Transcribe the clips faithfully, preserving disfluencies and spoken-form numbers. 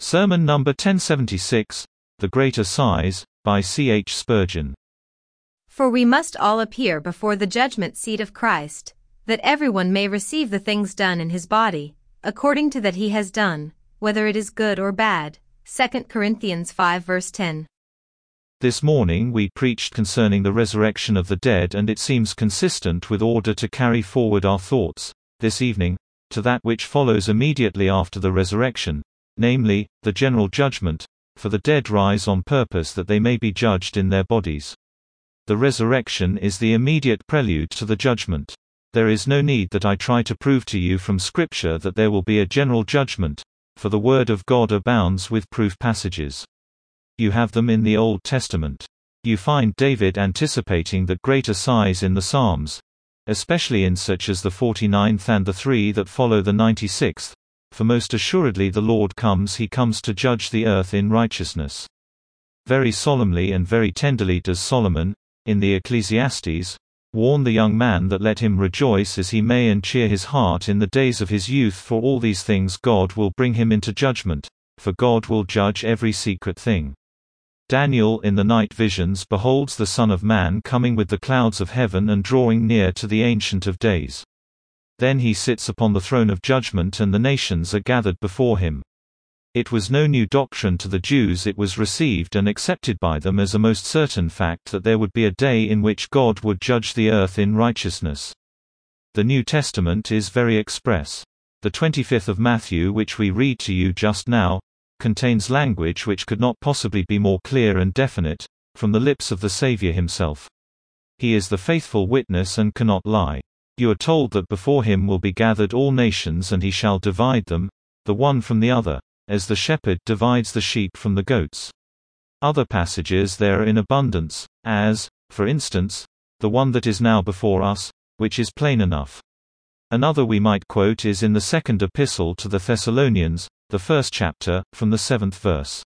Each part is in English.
Sermon number ten seventy-six, The Great Assize, by C H Spurgeon. For we must all appear before the judgment seat of Christ, that everyone may receive the things done in his body, according to that he has done, whether it is good or bad. Second Corinthians five verse ten. This morning we preached concerning the resurrection of the dead, and it seems consistent with order to carry forward our thoughts, this evening, to that which follows immediately after the resurrection, namely, the general judgment, for the dead rise on purpose that they may be judged in their bodies. The resurrection is the immediate prelude to the judgment. There is no need that I try to prove to you from Scripture that there will be a general judgment, for the Word of God abounds with proof passages. You have them in the Old Testament. You find David anticipating that great assize in the Psalms, especially in such as the forty-ninth and the three that follow the ninety-sixth. For most assuredly the Lord comes, he comes to judge the earth in righteousness. Very solemnly and very tenderly does Solomon, in the Ecclesiastes, warn the young man that let him rejoice as he may and cheer his heart in the days of his youth, for all these things God will bring him into judgment, for God will judge every secret thing. Daniel in the night visions beholds the Son of Man coming with the clouds of heaven and drawing near to the Ancient of Days. Then he sits upon the throne of judgment and the nations are gathered before him. It was no new doctrine to the Jews, it was received and accepted by them as a most certain fact that there would be a day in which God would judge the earth in righteousness. The New Testament is very express. The twenty-fifth of Matthew, which we read to you just now, contains language which could not possibly be more clear and definite, from the lips of the Savior himself. He is the faithful witness and cannot lie. You are told that before him will be gathered all nations, and he shall divide them, the one from the other, as the shepherd divides the sheep from the goats. Other passages there are in abundance, as, for instance, the one that is now before us, which is plain enough. Another we might quote is in the second epistle to the Thessalonians, the first chapter, from the seventh verse.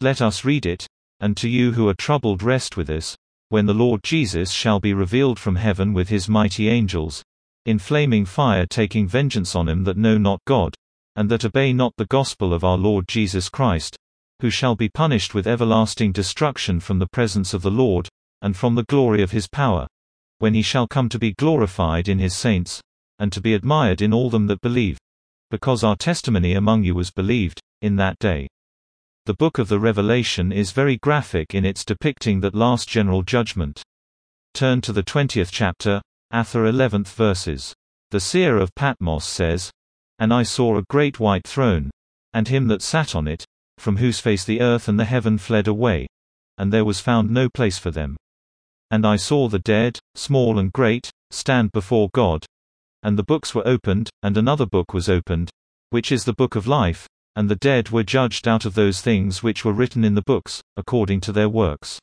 Let us read it, and to you who are troubled rest with this, when the Lord Jesus shall be revealed from heaven with his mighty angels, in flaming fire, taking vengeance on him that know not God, and that obey not the gospel of our Lord Jesus Christ, who shall be punished with everlasting destruction from the presence of the Lord, and from the glory of his power, when he shall come to be glorified in his saints, and to be admired in all them that believe, because our testimony among you was believed, in that day. The book of the Revelation is very graphic in its depicting that last general judgment. Turn to the twentieth chapter, after eleventh verses. The seer of Patmos says, "And I saw a great white throne, and him that sat on it, from whose face the earth and the heaven fled away, and there was found no place for them. And I saw the dead, small and great, stand before God, and the books were opened, and another book was opened, which is the book of life, and the dead were judged out of those things which were written in the books, according to their works."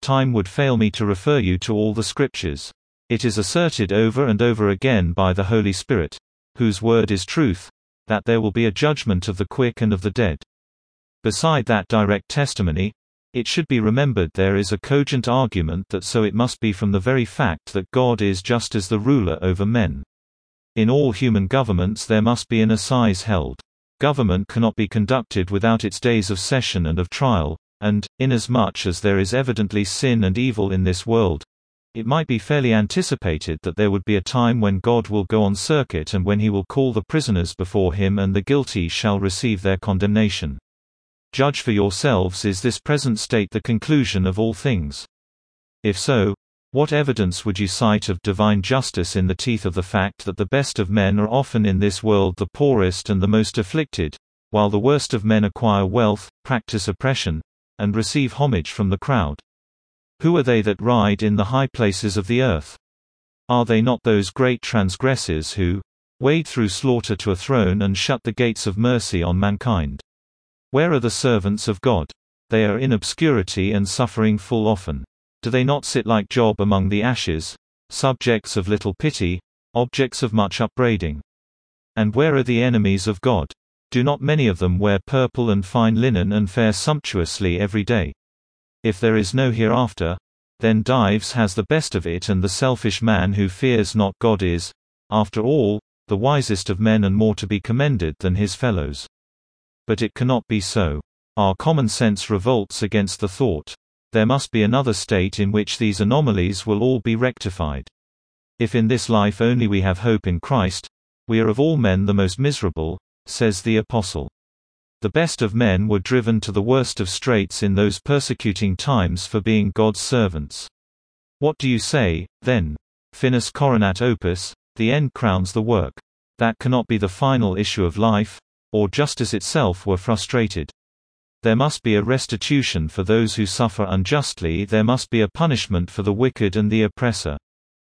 Time would fail me to refer you to all the Scriptures. It is asserted over and over again by the Holy Spirit, whose word is truth, that there will be a judgment of the quick and of the dead. Beside that direct testimony, it should be remembered there is a cogent argument that so it must be from the very fact that God is just as the ruler over men. In all human governments there must be an assize held. Government cannot be conducted without its days of session and of trial, and, inasmuch as there is evidently sin and evil in this world, it might be fairly anticipated that there would be a time when God will go on circuit and when he will call the prisoners before him, and the guilty shall receive their condemnation. Judge for yourselves, is this present state the conclusion of all things? If so, what evidence would you cite of divine justice in the teeth of the fact that the best of men are often in this world the poorest and the most afflicted, while the worst of men acquire wealth, practice oppression, and receive homage from the crowd? Who are they that ride in the high places of the earth? Are they not those great transgressors who wade through slaughter to a throne and shut the gates of mercy on mankind? Where are the servants of God? They are in obscurity and suffering full often. Do they not sit like Job among the ashes, subjects of little pity, objects of much upbraiding? And where are the enemies of God? Do not many of them wear purple and fine linen and fare sumptuously every day? If there is no hereafter, then Dives has the best of it, and the selfish man who fears not God is, after all, the wisest of men and more to be commended than his fellows. But it cannot be so. Our common sense revolts against the thought. There must be another state in which these anomalies will all be rectified. If in this life only we have hope in Christ, we are of all men the most miserable, says the Apostle. The best of men were driven to the worst of straits in those persecuting times for being God's servants. What do you say, then? Finis coronat opus, the end crowns the work. That cannot be the final issue of life, or justice itself were frustrated. There must be a restitution for those who suffer unjustly, there must be a punishment for the wicked and the oppressor.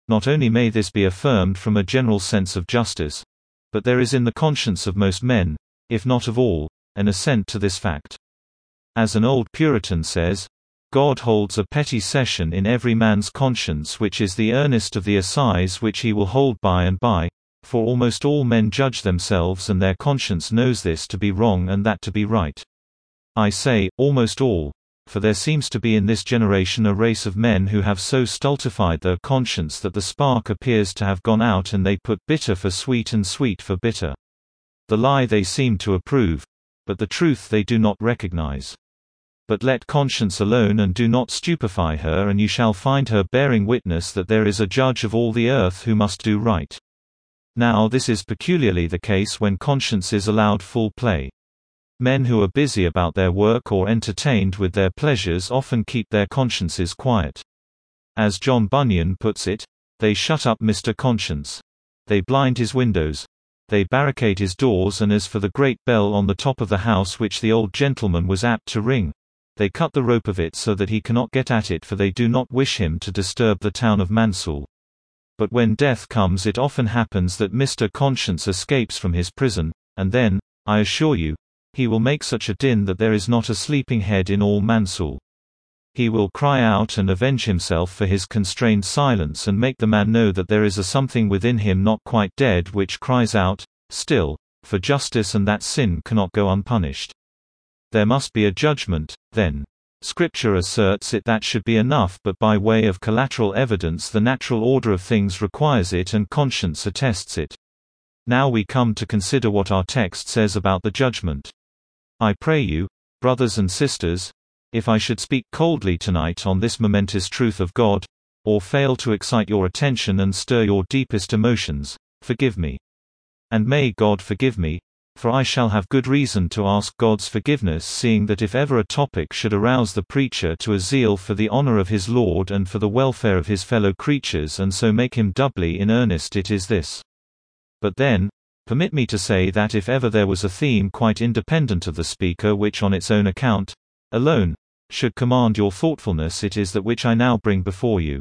Not only may this be affirmed from a general sense of justice, but there is in the conscience of most men, if not of all, an assent to this fact. As an old Puritan says, God holds a petty session in every man's conscience, which is the earnest of the assize which he will hold by and by, for almost all men judge themselves, and their conscience knows this to be wrong and that to be right. I say, almost all, for there seems to be in this generation a race of men who have so stultified their conscience that the spark appears to have gone out, and they put bitter for sweet and sweet for bitter. The lie they seem to approve, but the truth they do not recognize. But let conscience alone, and do not stupefy her, and you shall find her bearing witness that there is a judge of all the earth who must do right. Now this is peculiarly the case when conscience is allowed full play. Men who are busy about their work or entertained with their pleasures often keep their consciences quiet. As John Bunyan puts it, they shut up Mister Conscience. They blind his windows. They barricade his doors, and as for the great bell on the top of the house which the old gentleman was apt to ring, they cut the rope of it so that he cannot get at it, for they do not wish him to disturb the town of Mansoul. But when death comes, it often happens that Mister Conscience escapes from his prison, and then, I assure you, he will make such a din that there is not a sleeping head in all Mansoul. He will cry out and avenge himself for his constrained silence, and make the man know that there is a something within him not quite dead which cries out, still, for justice, and that sin cannot go unpunished. There must be a judgment, then. Scripture asserts it, that should be enough, but by way of collateral evidence the natural order of things requires it, and conscience attests it. Now we come to consider what our text says about the judgment. I pray you, brothers and sisters, if I should speak coldly tonight on this momentous truth of God, or fail to excite your attention and stir your deepest emotions, forgive me. And may God forgive me, for I shall have good reason to ask God's forgiveness, seeing that if ever a topic should arouse the preacher to a zeal for the honor of his Lord and for the welfare of his fellow creatures, and so make him doubly in earnest, it is this. But then, permit me to say that if ever there was a theme quite independent of the speaker, which on its own account, alone, should command your thoughtfulness, it is that which I now bring before you.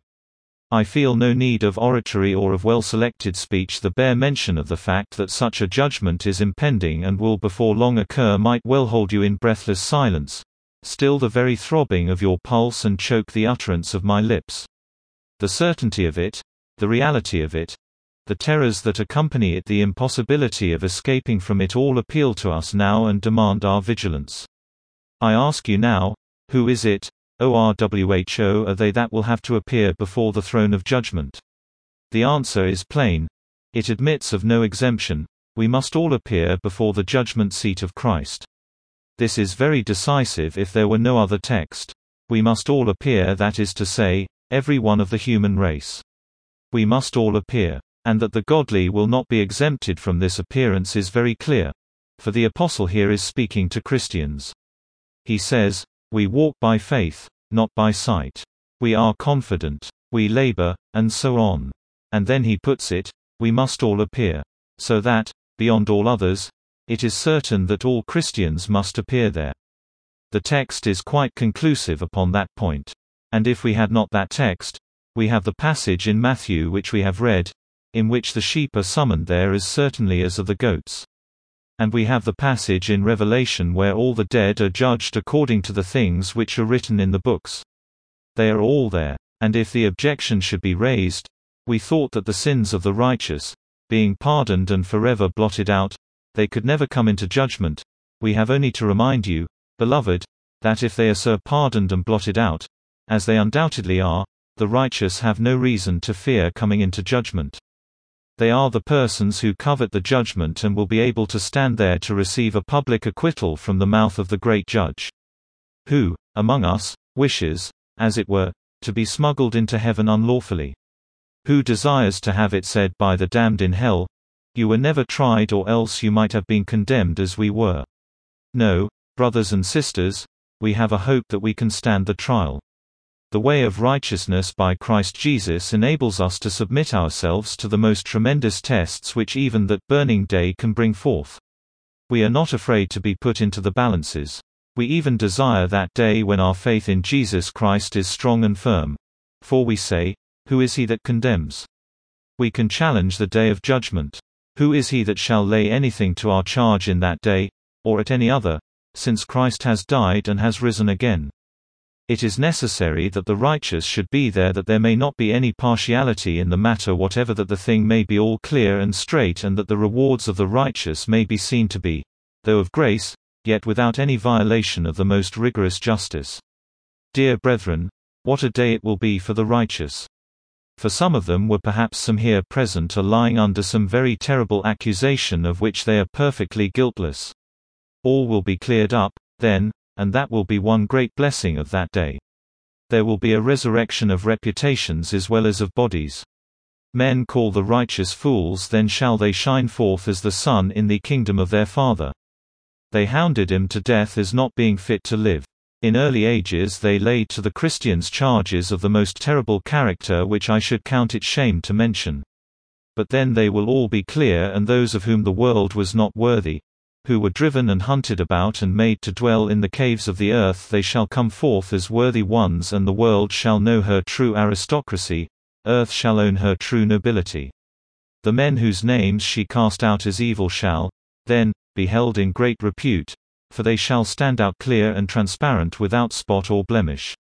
I feel no need of oratory or of well-selected speech. The bare mention of the fact that such a judgment is impending and will before long occur might well hold you in breathless silence, still the very throbbing of your pulse, and choke the utterance of my lips. The certainty of it, the reality of it, the terrors that accompany it, the impossibility of escaping from it, all appeal to us now and demand our vigilance. I ask you now, who is it, O R W H O are they that will have to appear before the throne of judgment? The answer is plain. It admits of no exemption. We must all appear before the judgment seat of Christ. This is very decisive if there were no other text. We must all appear, that is to say, every one of the human race. We must all appear. And that the godly will not be exempted from this appearance is very clear. For the apostle here is speaking to Christians. He says, we walk by faith, not by sight. We are confident, we labor, and so on. And then he puts it, we must all appear. So that, beyond all others, it is certain that all Christians must appear there. The text is quite conclusive upon that point. And if we had not that text, we have the passage in Matthew which we have read, in which the sheep are summoned there as certainly as are the goats. And we have the passage in Revelation where all the dead are judged according to the things which are written in the books. They are all there, and if the objection should be raised, we thought that the sins of the righteous, being pardoned and forever blotted out, they could never come into judgment, we have only to remind you, beloved, that if they are so pardoned and blotted out, as they undoubtedly are, the righteous have no reason to fear coming into judgment. They are the persons who covet the judgment and will be able to stand there to receive a public acquittal from the mouth of the great judge. Who, among us, wishes, as it were, to be smuggled into heaven unlawfully? Who desires to have it said by the damned in hell, "You were never tried, or else you might have been condemned as we were"? No, brothers and sisters, we have a hope that we can stand the trial. The way of righteousness by Christ Jesus enables us to submit ourselves to the most tremendous tests which even that burning day can bring forth. We are not afraid to be put into the balances. We even desire that day when our faith in Jesus Christ is strong and firm. For we say, "Who is he that condemns?" We can challenge the day of judgment. Who is he that shall lay anything to our charge in that day, or at any other, since Christ has died and has risen again? It is necessary that the righteous should be there, that there may not be any partiality in the matter whatever, that the thing may be all clear and straight, and that the rewards of the righteous may be seen to be, though of grace, yet without any violation of the most rigorous justice. Dear brethren, what a day it will be for the righteous! For some of them were perhaps some here present are lying under some very terrible accusation of which they are perfectly guiltless. All will be cleared up, then, and that will be one great blessing of that day. There will be a resurrection of reputations as well as of bodies. Men call the righteous fools, then shall they shine forth as the sun in the kingdom of their Father. They hounded him to death as not being fit to live. In early ages they laid to the Christians charges of the most terrible character, which I should count it shame to mention. But then they will all be clear, and those of whom the world was not worthy, who were driven and hunted about and made to dwell in the caves of the earth, they shall come forth as worthy ones, and the world shall know her true aristocracy, earth shall own her true nobility. The men whose names she cast out as evil shall, then, be held in great repute, for they shall stand out clear and transparent without spot or blemish.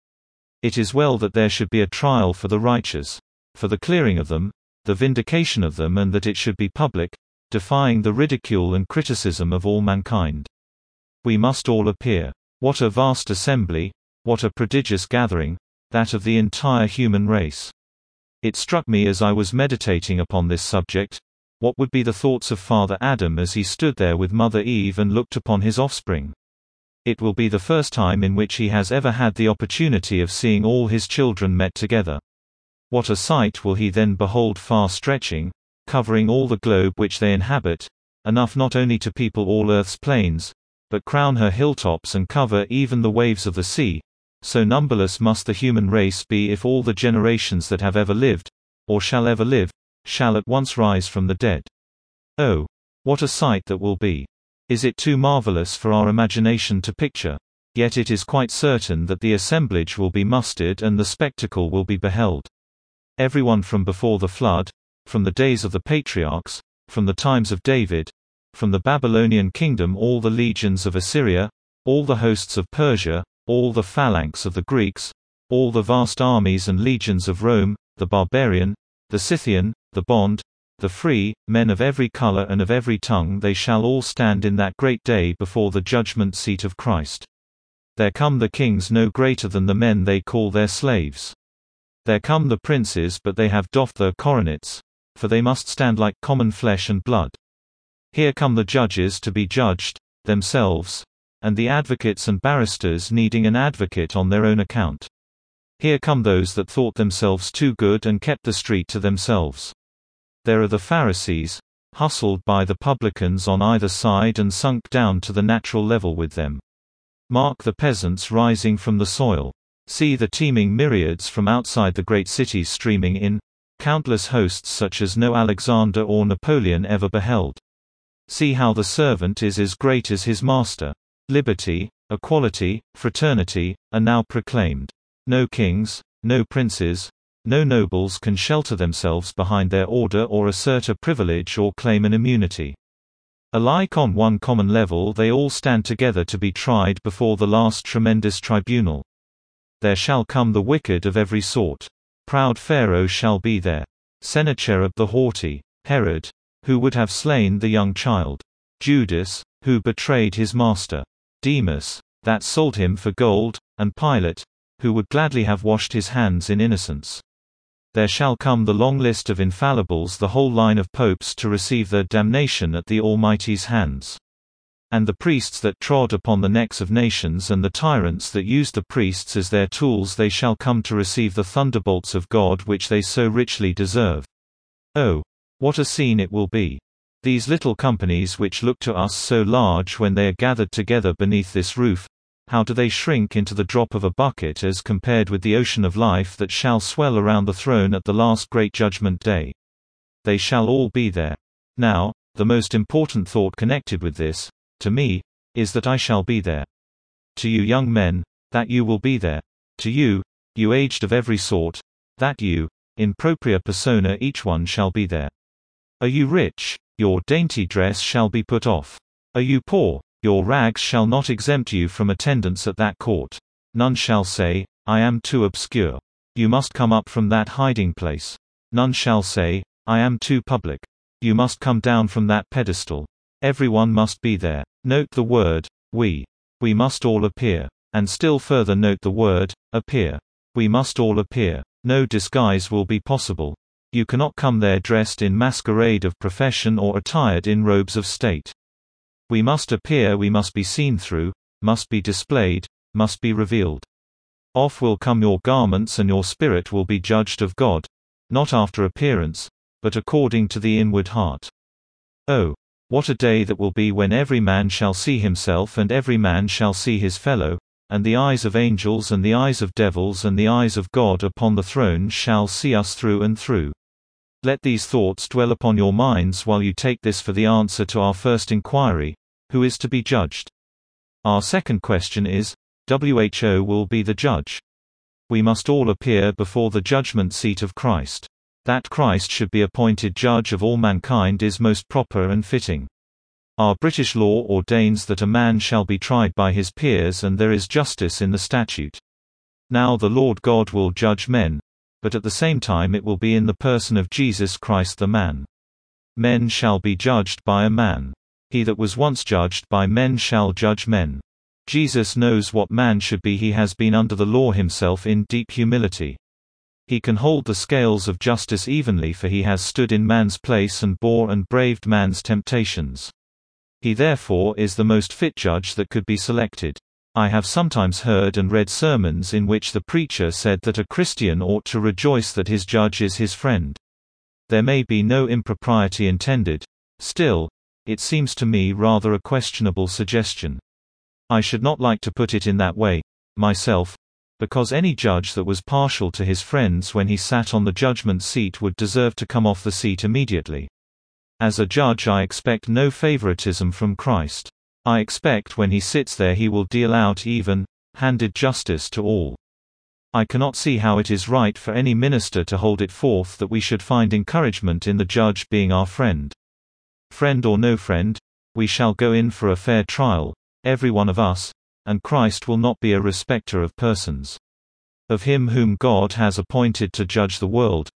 It is well that there should be a trial for the righteous, for the clearing of them, the vindication of them, and that it should be public, defying the ridicule and criticism of all mankind. We must all appear. What a vast assembly, what a prodigious gathering, that of the entire human race. It struck me as I was meditating upon this subject, what would be the thoughts of Father Adam as he stood there with Mother Eve and looked upon his offspring. It will be the first time in which he has ever had the opportunity of seeing all his children met together. What a sight will he then behold, far stretching, covering all the globe which they inhabit, enough not only to people all earth's plains, but crown her hilltops and cover even the waves of the sea. So numberless must the human race be if all the generations that have ever lived, or shall ever live, shall at once rise from the dead. Oh, what a sight that will be! Is it too marvelous for our imagination to picture? Yet it is quite certain that the assemblage will be mustered and the spectacle will be beheld. Everyone from before the flood, from the days of the patriarchs, from the times of David, from the Babylonian kingdom, all the legions of Assyria, all the hosts of Persia, all the phalanx of the Greeks, all the vast armies and legions of Rome, the barbarian, the Scythian, the bond, the free, men of every color and of every tongue, they shall all stand in that great day before the judgment seat of Christ. There come the kings no greater than the men they call their slaves. There come the princes, but they have doffed their coronets, for they must stand like common flesh and blood. Here come the judges to be judged, themselves, and the advocates and barristers needing an advocate on their own account. Here come those that thought themselves too good and kept the street to themselves. There are the Pharisees, hustled by the publicans on either side and sunk down to the natural level with them. Mark the peasants rising from the soil. See the teeming myriads from outside the great cities streaming in, countless hosts such as no Alexander or Napoleon ever beheld. See how the servant is as great as his master. Liberty, equality, fraternity, are now proclaimed. No kings, no princes, no nobles can shelter themselves behind their order or assert a privilege or claim an immunity. Alike on one common level they all stand together to be tried before the last tremendous tribunal. There shall come the wicked of every sort. Proud Pharaoh shall be there, Sennacherib the haughty, Herod, who would have slain the young child, Judas, who betrayed his master, Demas, that sold him for gold, and Pilate, who would gladly have washed his hands in innocence. There shall come the long list of infallibles, the whole line of popes, to receive their damnation at the Almighty's hands. And the priests that trod upon the necks of nations, and the tyrants that used the priests as their tools, they shall come to receive the thunderbolts of God, which they so richly deserve. Oh, what a scene it will be! These little companies which look to us so large when they are gathered together beneath this roof, how do they shrink into the drop of a bucket as compared with the ocean of life that shall swell around the throne at the last great judgment day? They shall all be there. Now, the most important thought connected with this, to me, is that I shall be there. To you young men, that you will be there. To you, you aged of every sort, that you, in propria persona each one shall be there. Are you rich? Your dainty dress shall be put off. Are you poor? Your rags shall not exempt you from attendance at that court. None shall say, I am too obscure. You must come up from that hiding place. None shall say, I am too public. You must come down from that pedestal. Everyone must be there. Note the word, we. We must all appear. And still further note the word, appear. We must all appear. No disguise will be possible. You cannot come there dressed in masquerade of profession or attired in robes of state. We must appear, we must be seen through, must be displayed, must be revealed. Off will come your garments, and your spirit will be judged of God, not after appearance, but according to the inward heart. Oh, what a day that will be, when every man shall see himself, and every man shall see his fellow, and the eyes of angels and the eyes of devils and the eyes of God upon the throne shall see us through and through. Let these thoughts dwell upon your minds while you take this for the answer to our first inquiry: who is to be judged? Our second question is, who will be the judge? We must all appear before the judgment seat of Christ. That Christ should be appointed judge of all mankind is most proper and fitting. Our British law ordains that a man shall be tried by his peers, and there is justice in the statute. Now the Lord God will judge men, but at the same time it will be in the person of Jesus Christ the man. Men shall be judged by a man. He that was once judged by men shall judge men. Jesus knows what man should be. He has been under the law himself in deep humility. He can hold the scales of justice evenly, for he has stood in man's place and bore and braved man's temptations. He therefore is the most fit judge that could be selected. I have sometimes heard and read sermons in which the preacher said that a Christian ought to rejoice that his judge is his friend. There may be no impropriety intended. Still, it seems to me rather a questionable suggestion. I should not like to put it in that way, myself, because any judge that was partial to his friends when he sat on the judgment seat would deserve to come off the seat immediately. As a judge, I expect no favoritism from Christ. I expect when he sits there he will deal out even-handed justice to all. I cannot see how it is right for any minister to hold it forth that we should find encouragement in the judge being our friend. Friend or no friend, we shall go in for a fair trial, every one of us, and Christ will not be a respecter of persons. Of him whom God has appointed to judge the world,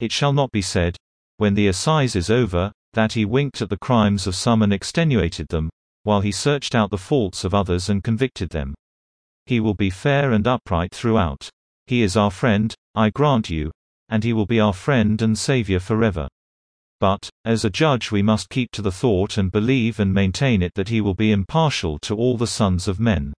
it shall not be said, when the assize is over, that he winked at the crimes of some and extenuated them, while he searched out the faults of others and convicted them. He will be fair and upright throughout. He is our friend, I grant you, and he will be our friend and Savior forever. But, as a judge, we must keep to the thought and believe and maintain it that he will be impartial to all the sons of men.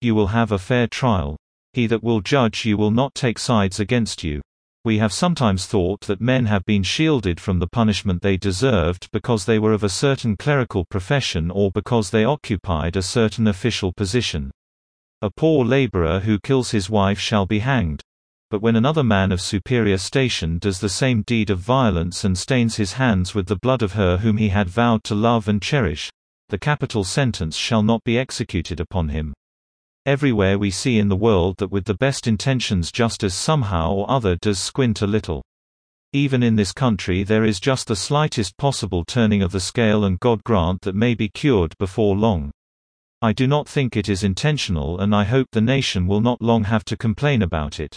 You will have a fair trial. He that will judge you will not take sides against you. We have sometimes thought that men have been shielded from the punishment they deserved because they were of a certain clerical profession or because they occupied a certain official position. A poor laborer who kills his wife shall be hanged, but when another man of superior station does the same deed of violence and stains his hands with the blood of her whom he had vowed to love and cherish, the capital sentence shall not be executed upon him. Everywhere we see in the world that with the best intentions justice somehow or other does squint a little. Even in this country there is just the slightest possible turning of the scale, and God grant that may be cured before long. I do not think it is intentional, and I hope the nation will not long have to complain about it.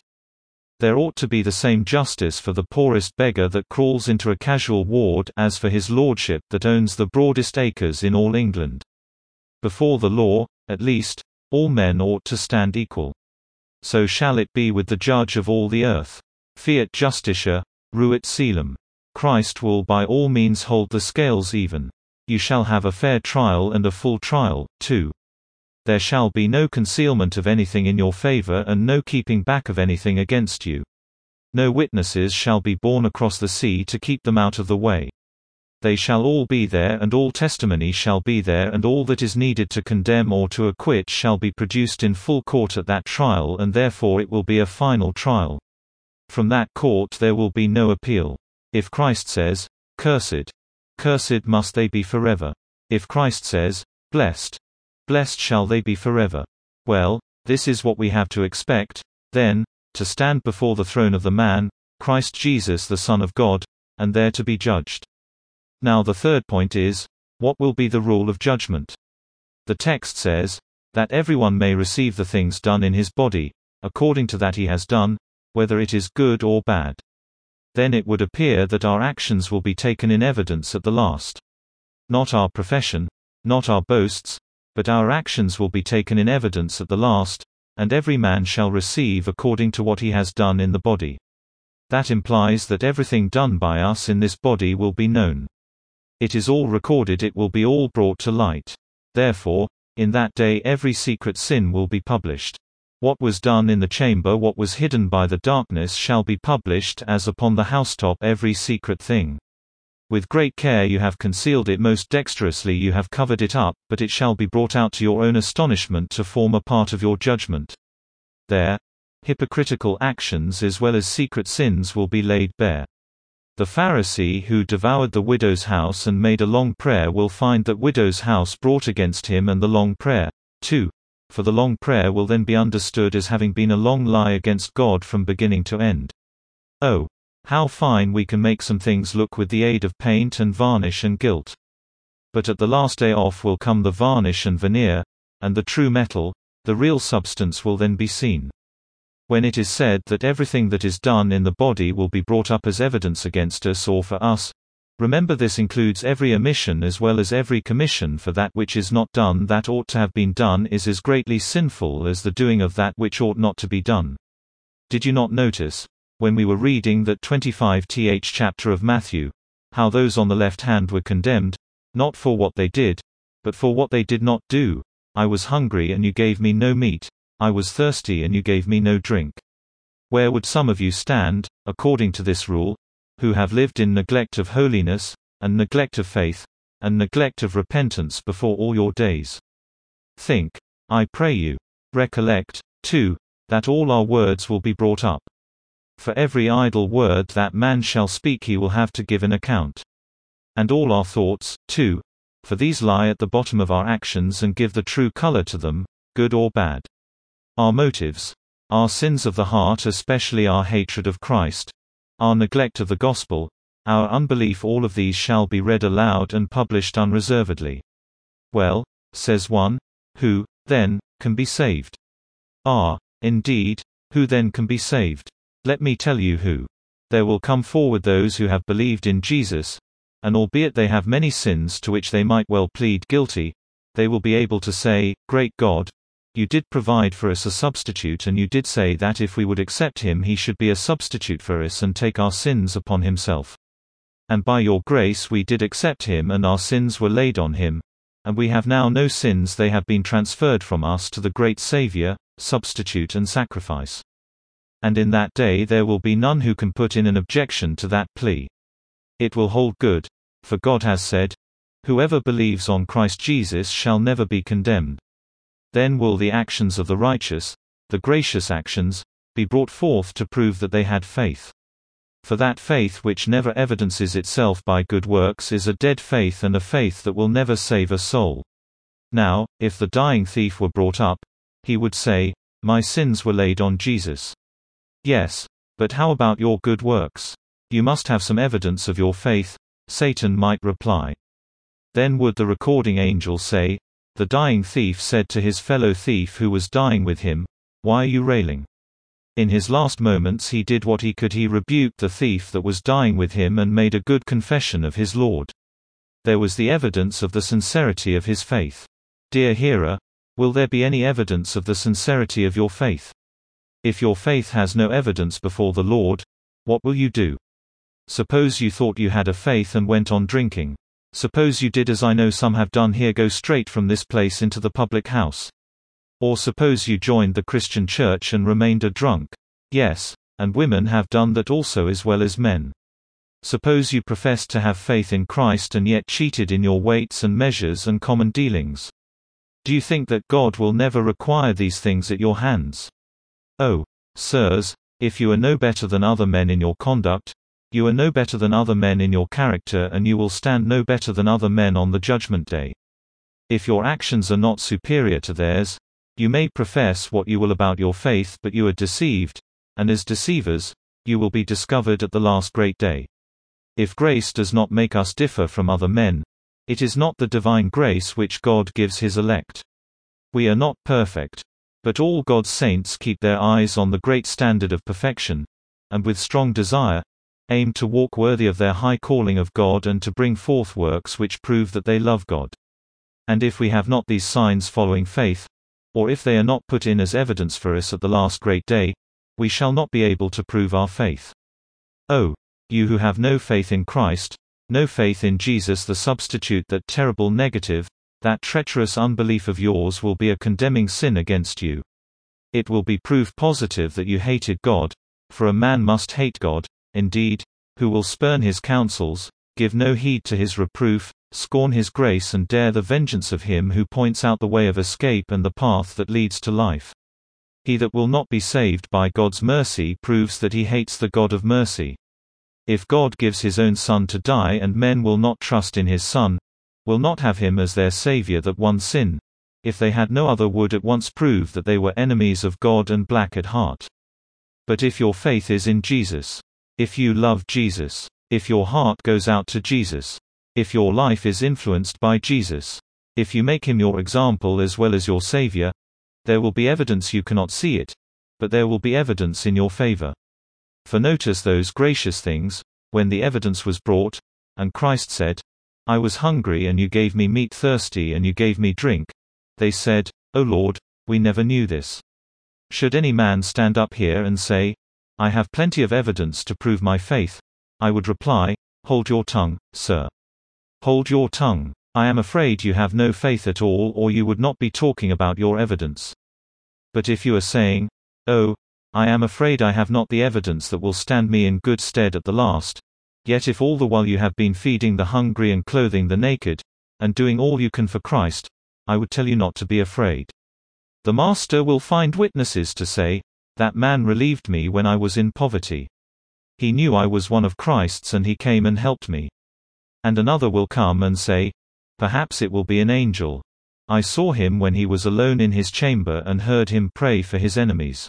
There ought to be the same justice for the poorest beggar that crawls into a casual ward as for his lordship that owns the broadest acres in all England. Before the law, at least, all men ought to stand equal. So shall it be with the judge of all the earth. Fiat justitia, ruit coelum. Christ will by all means hold the scales even. You shall have a fair trial and a full trial, too. There shall be no concealment of anything in your favor and no keeping back of anything against you. No witnesses shall be borne across the sea to keep them out of the way. They shall all be there, and all testimony shall be there, and all that is needed to condemn or to acquit shall be produced in full court at that trial, and therefore it will be a final trial. From that court there will be no appeal. If Christ says, "Cursed, cursed must they be forever." If Christ says, "Blessed, blessed shall they be forever." Well, this is what we have to expect, then, to stand before the throne of the Man, Christ Jesus the Son of God, and there to be judged. Now the third point is, what will be the rule of judgment? The text says, that everyone may receive the things done in his body, according to that he has done, whether it is good or bad. Then it would appear that our actions will be taken in evidence at the last. Not our profession, not our boasts, but our actions will be taken in evidence at the last, and every man shall receive according to what he has done in the body. That implies that everything done by us in this body will be known. It is all recorded, it will be all brought to light. Therefore, in that day every secret sin will be published. What was done in the chamber, what was hidden by the darkness, shall be published, as upon the housetop every secret thing. With great care you have concealed it, most dexterously you have covered it up, but it shall be brought out to your own astonishment to form a part of your judgment. There, hypocritical actions as well as secret sins will be laid bare. The Pharisee who devoured the widow's house and made a long prayer will find that widow's house brought against him and the long prayer, too, for the long prayer will then be understood as having been a long lie against God from beginning to end. Oh, how fine we can make some things look with the aid of paint and varnish and gilt! But at the last day off will come the varnish and veneer, and the true metal, the real substance will then be seen. When it is said that everything that is done in the body will be brought up as evidence against us or for us, remember this includes every omission as well as every commission, for that which is not done that ought to have been done is as greatly sinful as the doing of that which ought not to be done. Did you not notice, when we were reading that twenty-fifth chapter of Matthew, how those on the left hand were condemned, not for what they did, but for what they did not do? I was hungry and you gave me no meat. I was thirsty and you gave me no drink. Where would some of you stand, according to this rule, who have lived in neglect of holiness, and neglect of faith, and neglect of repentance before all your days? Think, I pray you. Recollect, too, that all our words will be brought up. For every idle word that man shall speak he will have to give an account. And all our thoughts, too, for these lie at the bottom of our actions and give the true color to them, good or bad. Our motives, our sins of the heart, especially our hatred of Christ, our neglect of the gospel, our unbelief, all of these shall be read aloud and published unreservedly. Well, says one, who, then, can be saved? Ah, indeed, who then can be saved? Let me tell you who. There will come forward those who have believed in Jesus, and albeit they have many sins to which they might well plead guilty, they will be able to say, "Great God, you did provide for us a substitute, and you did say that if we would accept him he should be a substitute for us and take our sins upon himself. And by your grace we did accept him, and our sins were laid on him, and we have now no sins, they have been transferred from us to the great Saviour, substitute and sacrifice." And in that day there will be none who can put in an objection to that plea. It will hold good, for God has said, "Whoever believes on Christ Jesus shall never be condemned." Then will the actions of the righteous, the gracious actions, be brought forth to prove that they had faith. For that faith which never evidences itself by good works is a dead faith, and a faith that will never save a soul. Now, if the dying thief were brought up, he would say, "My sins were laid on Jesus." Yes, but how about your good works? You must have some evidence of your faith, Satan might reply. Then would the recording angel say, "The dying thief said to his fellow thief who was dying with him, 'Why are you railing?' In his last moments he did what he could, he rebuked the thief that was dying with him and made a good confession of his Lord." There was the evidence of the sincerity of his faith. Dear hearer, will there be any evidence of the sincerity of your faith? If your faith has no evidence before the Lord, What will you do? Suppose you thought you had a faith and went on drinking. Suppose you did as I know some have done here, go straight from this place into the public house. Or suppose you joined the Christian church and remained a drunk. Yes, and women have done that also as well as men. Suppose you professed to have faith in Christ and yet cheated in your weights and measures and common dealings. Do you think that God will never require these things at your hands? Oh, sirs, if you are no better than other men in your conduct, you are no better than other men in your character, and you will stand no better than other men on the judgment day. If your actions are not superior to theirs, you may profess what you will about your faith, but you are deceived, and as deceivers, you will be discovered at the last great day. If grace does not make us differ from other men, it is not the divine grace which God gives his elect. We are not perfect, but all God's saints keep their eyes on the great standard of perfection, and with strong desire, aim to walk worthy of their high calling of God and to bring forth works which prove that they love God. And if we have not these signs following faith, or if they are not put in as evidence for us at the last great day, we shall not be able to prove our faith. Oh, you who have no faith in Christ, no faith in Jesus the substitute, that terrible negative, that treacherous unbelief of yours will be a condemning sin against you. It will be proof positive that you hated God, for a man must hate God, indeed, who will spurn his counsels, give no heed to his reproof, scorn his grace, and dare the vengeance of him who points out the way of escape and the path that leads to life. He that will not be saved by God's mercy proves that he hates the God of mercy. If God gives his own Son to die and men will not trust in his Son, will not have him as their Saviour, that one sin, if they had no other, would at once prove that they were enemies of God and black at heart. But if your faith is in Jesus, if you love Jesus, if your heart goes out to Jesus, if your life is influenced by Jesus, if you make him your example as well as your Saviour, there will be evidence. You cannot see it, but there will be evidence in your favour. For notice those gracious things, when the evidence was brought, and Christ said, I was hungry and you gave me meat, thirsty and you gave me drink. They said, O Lord, we never knew this. Should any man stand up here and say, I have plenty of evidence to prove my faith, I would reply, hold your tongue, sir. Hold your tongue. I am afraid you have no faith at all, or you would not be talking about your evidence. But if you are saying, oh, I am afraid I have not the evidence that will stand me in good stead at the last, yet if all the while you have been feeding the hungry and clothing the naked, and doing all you can for Christ, I would tell you not to be afraid. The Master will find witnesses to say, that man relieved me when I was in poverty. He knew I was one of Christ's and he came and helped me. And another will come and say, perhaps it will be an angel. I saw him when he was alone in his chamber and heard him pray for his enemies.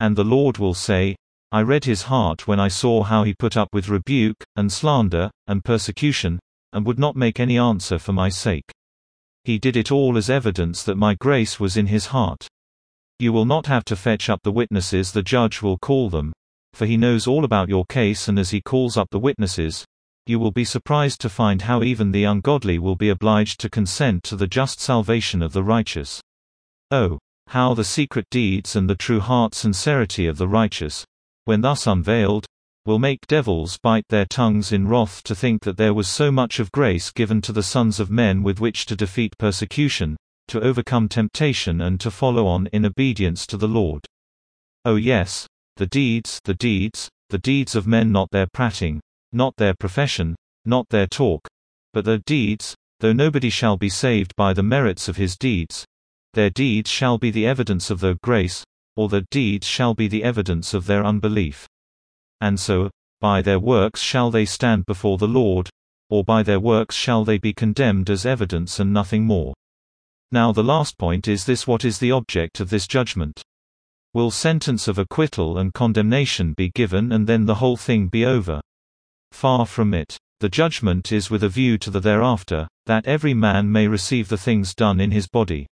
And the Lord will say, I read his heart when I saw how he put up with rebuke, and slander, and persecution, and would not make any answer for my sake. He did it all as evidence that my grace was in his heart. You will not have to fetch up the witnesses, the judge will call them, for he knows all about your case, and as he calls up the witnesses, you will be surprised to find how even the ungodly will be obliged to consent to the just salvation of the righteous. Oh, how the secret deeds and the true heart sincerity of the righteous, when thus unveiled, will make devils bite their tongues in wrath to think that there was so much of grace given to the sons of men with which to defeat persecution, to overcome temptation, and to follow on in obedience to the Lord. Oh yes, the deeds, the deeds, the deeds of men, not their prating, not their profession, not their talk, but their deeds, though nobody shall be saved by the merits of his deeds. Their deeds shall be the evidence of their grace, or their deeds shall be the evidence of their unbelief. And so, by their works shall they stand before the Lord, or by their works shall they be condemned as evidence and nothing more. Now the last point is this: what is the object of this judgment? Will sentence of acquittal and condemnation be given and then the whole thing be over? Far from it. The judgment is with a view to the thereafter, that every man may receive the things done in his body.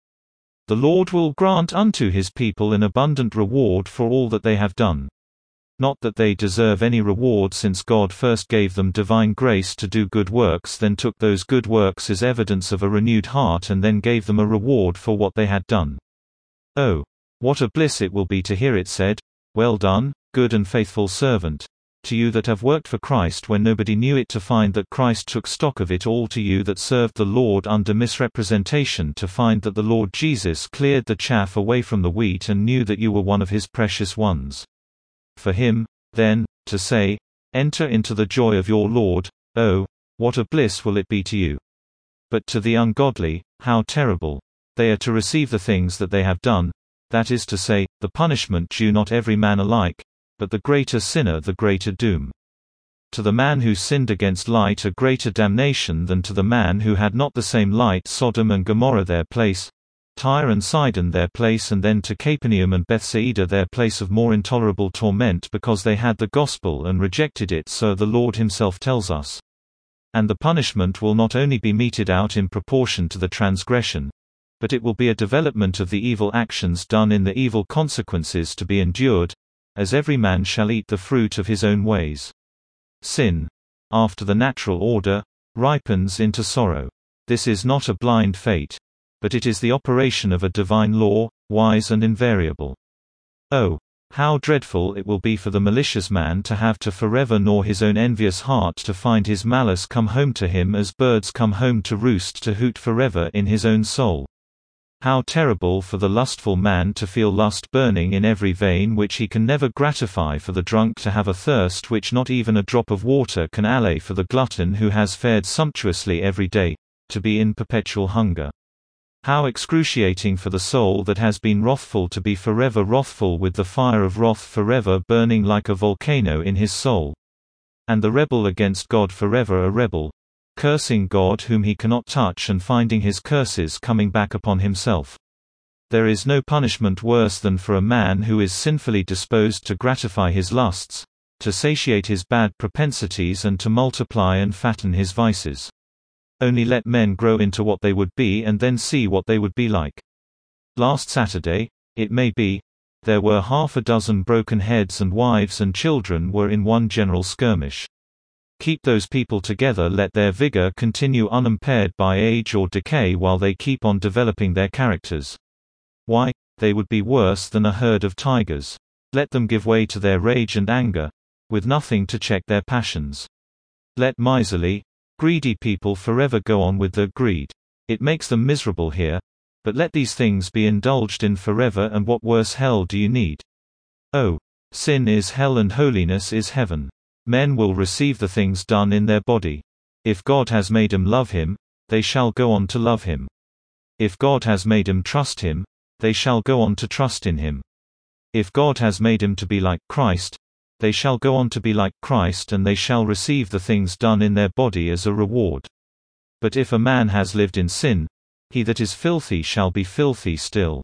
The Lord will grant unto his people an abundant reward for all that they have done. Not that they deserve any reward, since God first gave them divine grace to do good works, then took those good works as evidence of a renewed heart, and then gave them a reward for what they had done. Oh, what a bliss it will be to hear it said, well done, good and faithful servant, To you that have worked for Christ when nobody knew it, to find that Christ took stock of it all. To you that served the Lord under misrepresentation, to find that the Lord Jesus cleared the chaff away from the wheat and knew that you were one of his precious ones. For him, then, to say, "Enter into the joy of your Lord," oh, what a bliss will it be to you! But to the ungodly, how terrible! They are to receive the things that they have done, that is to say, the punishment due not every man alike, but the greater sinner the greater doom. To the man who sinned against light a greater damnation than to the man who had not the same light. Sodom and Gomorrah their place, Tyre and Sidon their place, and then to Capernaum and Bethsaida their place of more intolerable torment, because they had the gospel and rejected it, so the Lord himself tells us. And the punishment will not only be meted out in proportion to the transgression, but it will be a development of the evil actions done in the evil consequences to be endured, as every man shall eat the fruit of his own ways. Sin, after the natural order, ripens into sorrow. This is not a blind fate, but it is the operation of a divine law, wise and invariable. Oh, how dreadful it will be for the malicious man to have to forever gnaw his own envious heart, to find his malice come home to him as birds come home to roost, to hoot forever in his own soul. How terrible for the lustful man to feel lust burning in every vein which he can never gratify, for the drunk to have a thirst which not even a drop of water can allay, for the glutton who has fared sumptuously every day, to be in perpetual hunger. How excruciating for the soul that has been wrathful to be forever wrathful, with the fire of wrath forever burning like a volcano in his soul. And the rebel against God forever a rebel, cursing God whom he cannot touch, and finding his curses coming back upon himself. There is no punishment worse than for a man who is sinfully disposed to gratify his lusts, to satiate his bad propensities, and to multiply and fatten his vices. Only let men grow into what they would be, and then see what they would be like. Last Saturday, it may be, there were half a dozen broken heads, and wives and children were in one general skirmish. Keep those people together, let their vigor continue unimpaired by age or decay, while they keep on developing their characters. Why, they would be worse than a herd of tigers. Let them give way to their rage and anger, with nothing to check their passions. Let miserly, greedy people forever go on with their greed. It makes them miserable here, but let these things be indulged in forever, and what worse hell do you need? Oh, sin is hell and holiness is heaven. Men will receive the things done in their body. If God has made him love him, they shall go on to love him. If God has made him trust him, they shall go on to trust in him. If God has made him to be like Christ, they shall go on to be like Christ, and they shall receive the things done in their body as a reward. But if a man has lived in sin, he that is filthy shall be filthy still.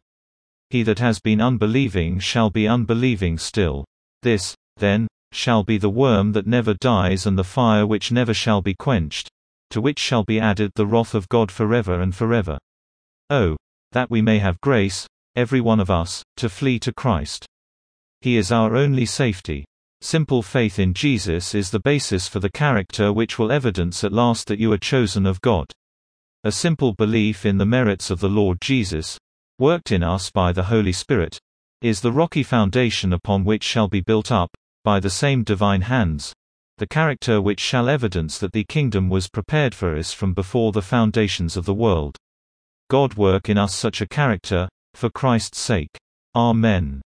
He that has been unbelieving shall be unbelieving still. This, then, shall be the worm that never dies, and the fire which never shall be quenched, to which shall be added the wrath of God forever and forever. Oh, that we may have grace, every one of us, to flee to Christ. He is our only safety. Simple faith in Jesus is the basis for the character which will evidence at last that you are chosen of God. A simple belief in the merits of the Lord Jesus, worked in us by the Holy Spirit, is the rocky foundation upon which shall be built up, by the same divine hands, the character which shall evidence that the kingdom was prepared for us from before the foundations of the world. God work in us such a character, for Christ's sake. Amen.